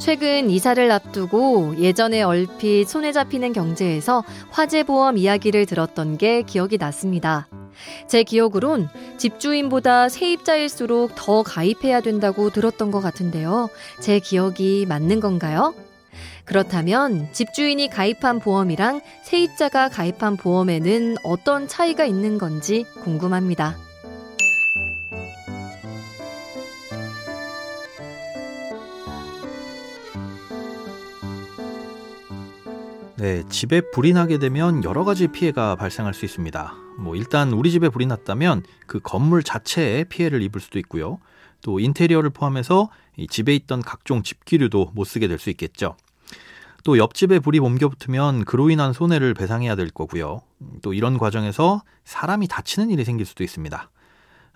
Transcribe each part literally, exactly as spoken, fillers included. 최근 이사를 앞두고 예전에 얼핏 손에 잡히는 경제에서 화재보험 이야기를 들었던 게 기억이 났습니다. 제 기억으론 집주인보다 세입자일수록 더 가입해야 된다고 들었던 것 같은데요. 제 기억이 맞는 건가요? 그렇다면 집주인이 가입한 보험이랑 세입자가 가입한 보험에는 어떤 차이가 있는 건지 궁금합니다. 네, 집에 불이 나게 되면 여러 가지 피해가 발생할 수 있습니다. 뭐 일단 우리 집에 불이 났다면 그 건물 자체에 피해를 입을 수도 있고요. 또 인테리어를 포함해서 이 집에 있던 각종 집기류도 못 쓰게 될 수 있겠죠. 또 옆집에 불이 옮겨붙으면 그로 인한 손해를 배상해야 될 거고요. 또 이런 과정에서 사람이 다치는 일이 생길 수도 있습니다.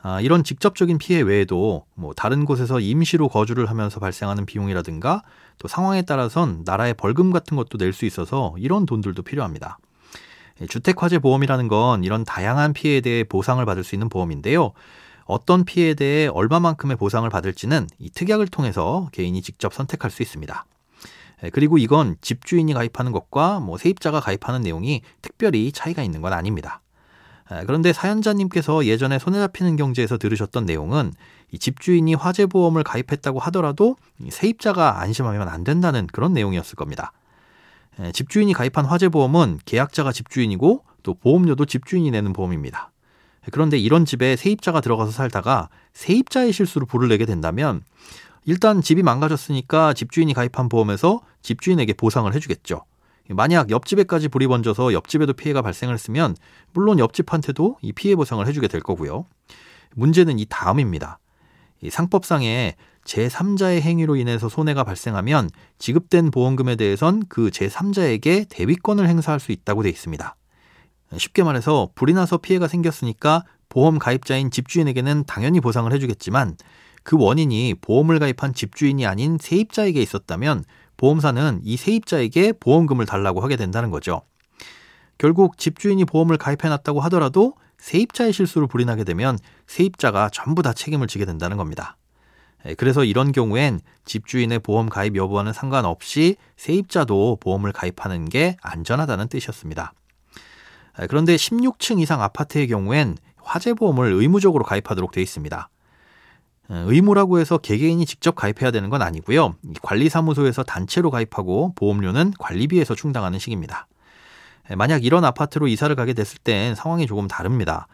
아, 이런 직접적인 피해 외에도 뭐 다른 곳에서 임시로 거주를 하면서 발생하는 비용이라든가 또 상황에 따라선 나라의 벌금 같은 것도 낼 수 있어서 이런 돈들도 필요합니다. 주택화재보험이라는 건 이런 다양한 피해에 대해 보상을 받을 수 있는 보험인데요. 어떤 피해에 대해 얼마만큼의 보상을 받을지는 이 특약을 통해서 개인이 직접 선택할 수 있습니다. 그리고 이건 집주인이 가입하는 것과 뭐 세입자가 가입하는 내용이 특별히 차이가 있는 건 아닙니다. 그런데 사연자님께서 예전에 손에 잡히는 경제에서 들으셨던 내용은 이 집주인이 화재보험을 가입했다고 하더라도 세입자가 안심하면 안 된다는 그런 내용이었을 겁니다. 집주인이 가입한 화재보험은 계약자가 집주인이고 또 보험료도 집주인이 내는 보험입니다. 그런데 이런 집에 세입자가 들어가서 살다가 세입자의 실수로 불을 내게 된다면 일단 집이 망가졌으니까 집주인이 가입한 보험에서 집주인에게 보상을 해주겠죠. 만약 옆집에까지 불이 번져서 옆집에도 피해가 발생했으면 물론 옆집한테도 이 피해 보상을 해주게 될 거고요. 문제는 이 다음입니다. 이 상법상에 제삼자의 행위로 인해서 손해가 발생하면 지급된 보험금에 대해선 그 제삼자에게 대위권을 행사할 수 있다고 돼 있습니다. 쉽게 말해서 불이 나서 피해가 생겼으니까 보험 가입자인 집주인에게는 당연히 보상을 해주겠지만 그 원인이 보험을 가입한 집주인이 아닌 세입자에게 있었다면 보험사는 이 세입자에게 보험금을 달라고 하게 된다는 거죠. 결국 집주인이 보험을 가입해놨다고 하더라도 세입자의 실수로 불이 나게 되면 세입자가 전부 다 책임을 지게 된다는 겁니다. 그래서 이런 경우엔 집주인의 보험 가입 여부와는 상관없이 세입자도 보험을 가입하는 게 안전하다는 뜻이었습니다. 그런데 십육층 이상 아파트의 경우엔 화재보험을 의무적으로 가입하도록 되어 있습니다. 의무라고 해서 개개인이 직접 가입해야 되는 건 아니고요. 관리사무소에서 단체로 가입하고 보험료는 관리비에서 충당하는 식입니다. 만약 이런 아파트로 이사를 가게 됐을 땐 상황이 조금 다릅니다.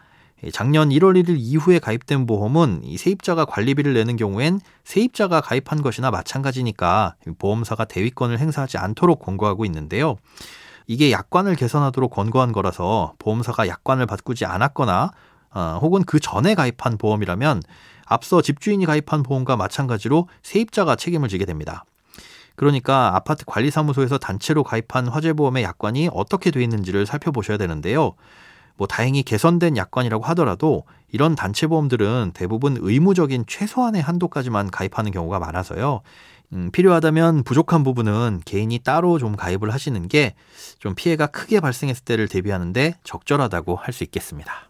작년 일월 일일 이후에 가입된 보험은 세입자가 관리비를 내는 경우엔 세입자가 가입한 것이나 마찬가지니까 보험사가 대위권을 행사하지 않도록 권고하고 있는데요. 이게 약관을 개선하도록 권고한 거라서 보험사가 약관을 바꾸지 않았거나 어, 혹은 그 전에 가입한 보험이라면 앞서 집주인이 가입한 보험과 마찬가지로 세입자가 책임을 지게 됩니다. 그러니까 아파트 관리사무소에서 단체로 가입한 화재보험의 약관이 어떻게 되어 있는지를 살펴보셔야 되는데요. 뭐 다행히 개선된 약관이라고 하더라도 이런 단체보험들은 대부분 의무적인 최소한의 한도까지만 가입하는 경우가 많아서요. 음, 필요하다면 부족한 부분은 개인이 따로 좀 가입을 하시는 게 좀 피해가 크게 발생했을 때를 대비하는데 적절하다고 할 수 있겠습니다.